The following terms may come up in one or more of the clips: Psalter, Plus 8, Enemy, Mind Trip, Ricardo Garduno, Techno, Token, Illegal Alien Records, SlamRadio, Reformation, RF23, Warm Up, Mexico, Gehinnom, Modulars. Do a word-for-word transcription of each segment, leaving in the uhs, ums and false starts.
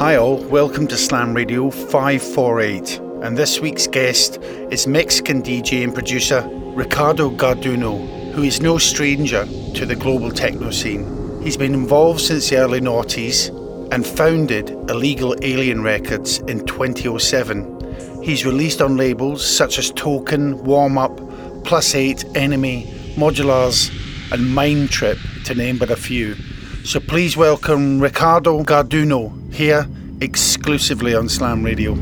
Hi all, welcome to Slam Radio five forty-eight, and this week's guest is Mexican D J and producer Ricardo Garduno, who is no stranger to the global techno scene. He's been involved since the early noughties and founded Illegal Alien Records in twenty oh seven. He's released on labels such as Token, Warm Up, Plus eight, Enemy, Modulars and Mind Trip, to name but a few. So please welcome Ricardo Garduno here exclusively on Slam Radio.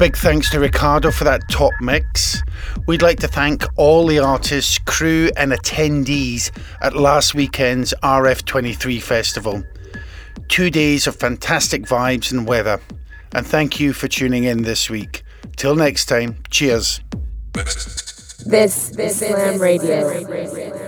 big thanks to Ricardo for that top mix. We'd like to thank all the artists, crew and attendees at last weekend's R F twenty-three festival. Two days of fantastic vibes and weather. And thank you for tuning in this week. Till next time, cheers. This, this, this Slam Radio.